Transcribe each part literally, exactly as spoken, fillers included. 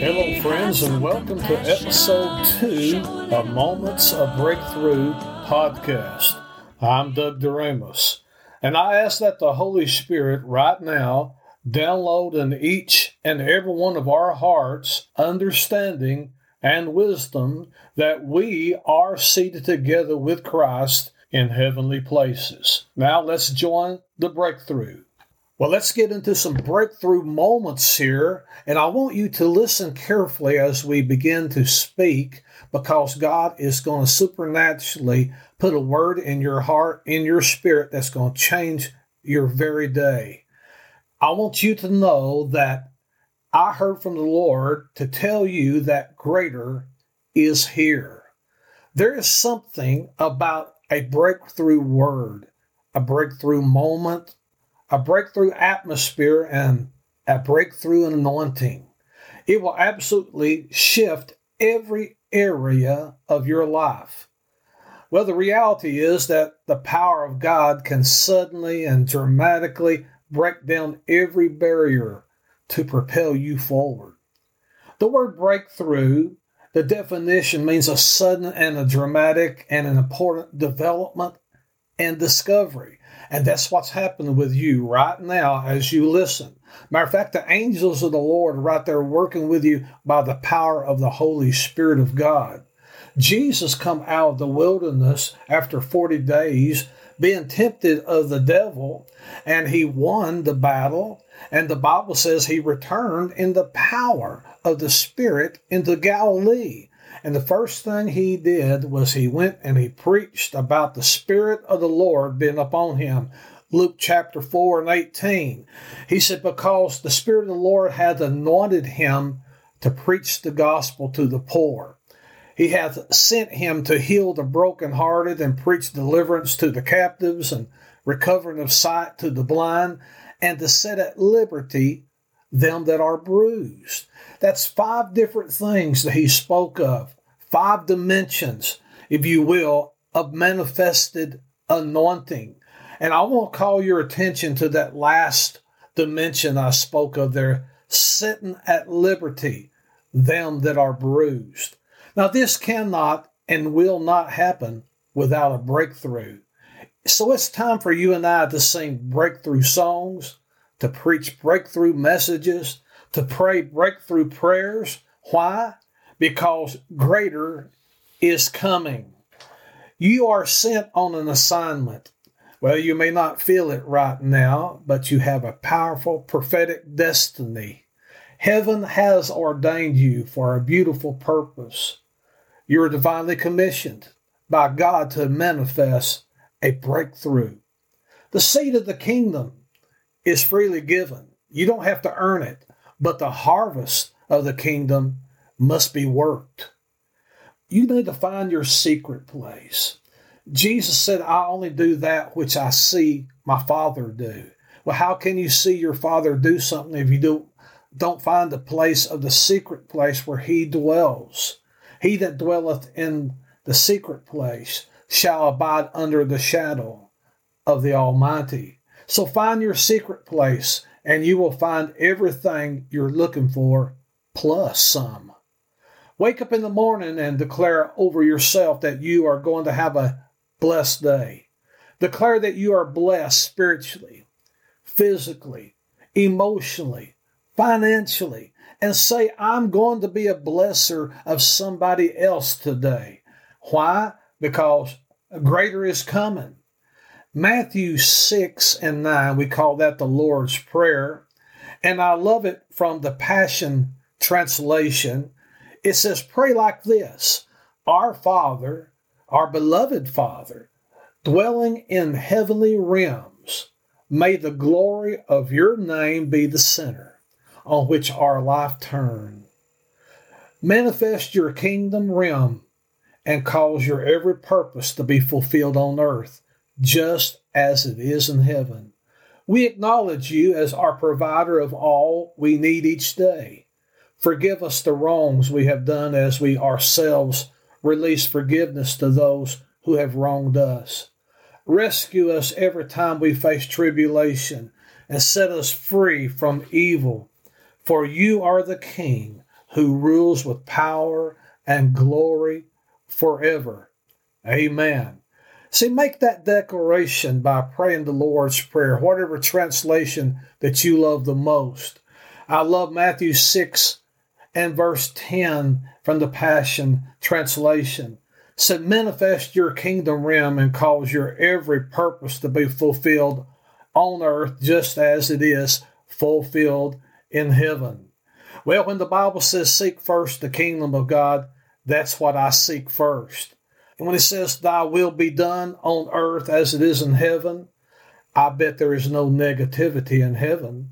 Hello, friends, and welcome to episode two of Moments of Breakthrough Podcast. I'm Doug DeRamos, and I ask that the Holy Spirit right now download in each and every one of our hearts understanding and wisdom that we are seated together with Christ in heavenly places. Now let's join the breakthrough. Well, let's get into some breakthrough moments here, and I want you to listen carefully as we begin to speak, because God is going to supernaturally put a word in your heart, in your spirit, that's going to change your very day. I want you to know that I heard from the Lord to tell you that greater is here. There is something about a breakthrough word, a breakthrough moment, a breakthrough atmosphere, and a breakthrough anointing. It will absolutely shift every area of your life. Well, the reality is that the power of God can suddenly and dramatically break down every barrier to propel you forward. The word breakthrough, the definition means a sudden and a dramatic and an important development and discovery. And that's what's happening with you right now as you listen. Matter of fact, the angels of the Lord are right there working with you by the power of the Holy Spirit of God. Jesus come out of the wilderness after forty days, being tempted of the devil, and he won the battle. And the Bible says he returned in the power of the Spirit into Galilee. And the first thing he did was he went and he preached about the Spirit of the Lord being upon him. Luke chapter four and eighteen. He said, because the Spirit of the Lord hath anointed him to preach the gospel to the poor. He hath sent him to heal the brokenhearted and preach deliverance to the captives and recovering of sight to the blind, and to set at liberty them that are bruised. That's five different things that he spoke of, five dimensions, if you will, of manifested anointing. And I want to call your attention to that last dimension I spoke of there, setting at liberty them that are bruised. Now, this cannot and will not happen without a breakthrough. So it's time for you and I to sing breakthrough songs, to preach breakthrough messages, to pray breakthrough prayers. Why? Because greater is coming. You are sent on an assignment. Well, you may not feel it right now, but you have a powerful prophetic destiny. Heaven has ordained you for a beautiful purpose. You are divinely commissioned by God to manifest a breakthrough. The seed of the kingdom is freely given. You don't have to earn it, but the harvest of the kingdom must be worked. You need to find your secret place. Jesus said, I only do that which I see my Father do. Well, how can you see your Father do something if you don't, don't find the place of the secret place where he dwells? He that dwelleth in the secret place shall abide under the shadow of the Almighty. So find your secret place, and you will find everything you're looking for, plus some. Wake up in the morning and declare over yourself that you are going to have a blessed day. Declare that you are blessed spiritually, physically, emotionally, financially, and say, I'm going to be a blesser of somebody else today. Why? Because greater is coming. Matthew six and nine, we call that the Lord's Prayer. And I love it from the Passion Translation. It says, pray like this, our Father, our beloved Father, dwelling in heavenly realms, may the glory of your name be the center on which our life turn. Manifest your kingdom realm and cause your every purpose to be fulfilled on earth, just as it is in heaven. We acknowledge you as our provider of all we need each day. Forgive us the wrongs we have done as we ourselves release forgiveness to those who have wronged us. Rescue us every time we face tribulation and set us free from evil. For you are the King, who rules with power and glory forever. Amen. See, make that declaration by praying the Lord's Prayer, whatever translation that you love the most. I love Matthew six and verse ten from the Passion Translation. Said, manifest your kingdom realm and cause your every purpose to be fulfilled on earth just as it is fulfilled in heaven. Well, when the Bible says seek first the kingdom of God, that's what I seek first. And when it says, thy will be done on earth as it is in heaven, I bet there is no negativity in heaven.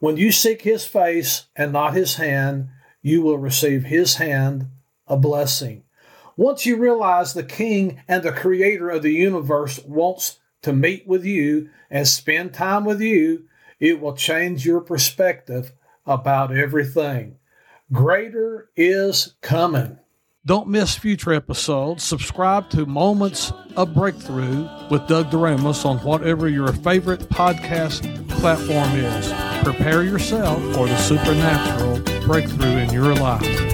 When you seek his face and not his hand, you will receive his hand, a blessing. Once you realize the King and the Creator of the universe wants to meet with you and spend time with you, it will change your perspective about everything. Greater is coming. Don't miss future episodes. Subscribe to Moments of Breakthrough with Doug DeRamos on whatever your favorite podcast platform is. Prepare yourself for the supernatural breakthrough in your life.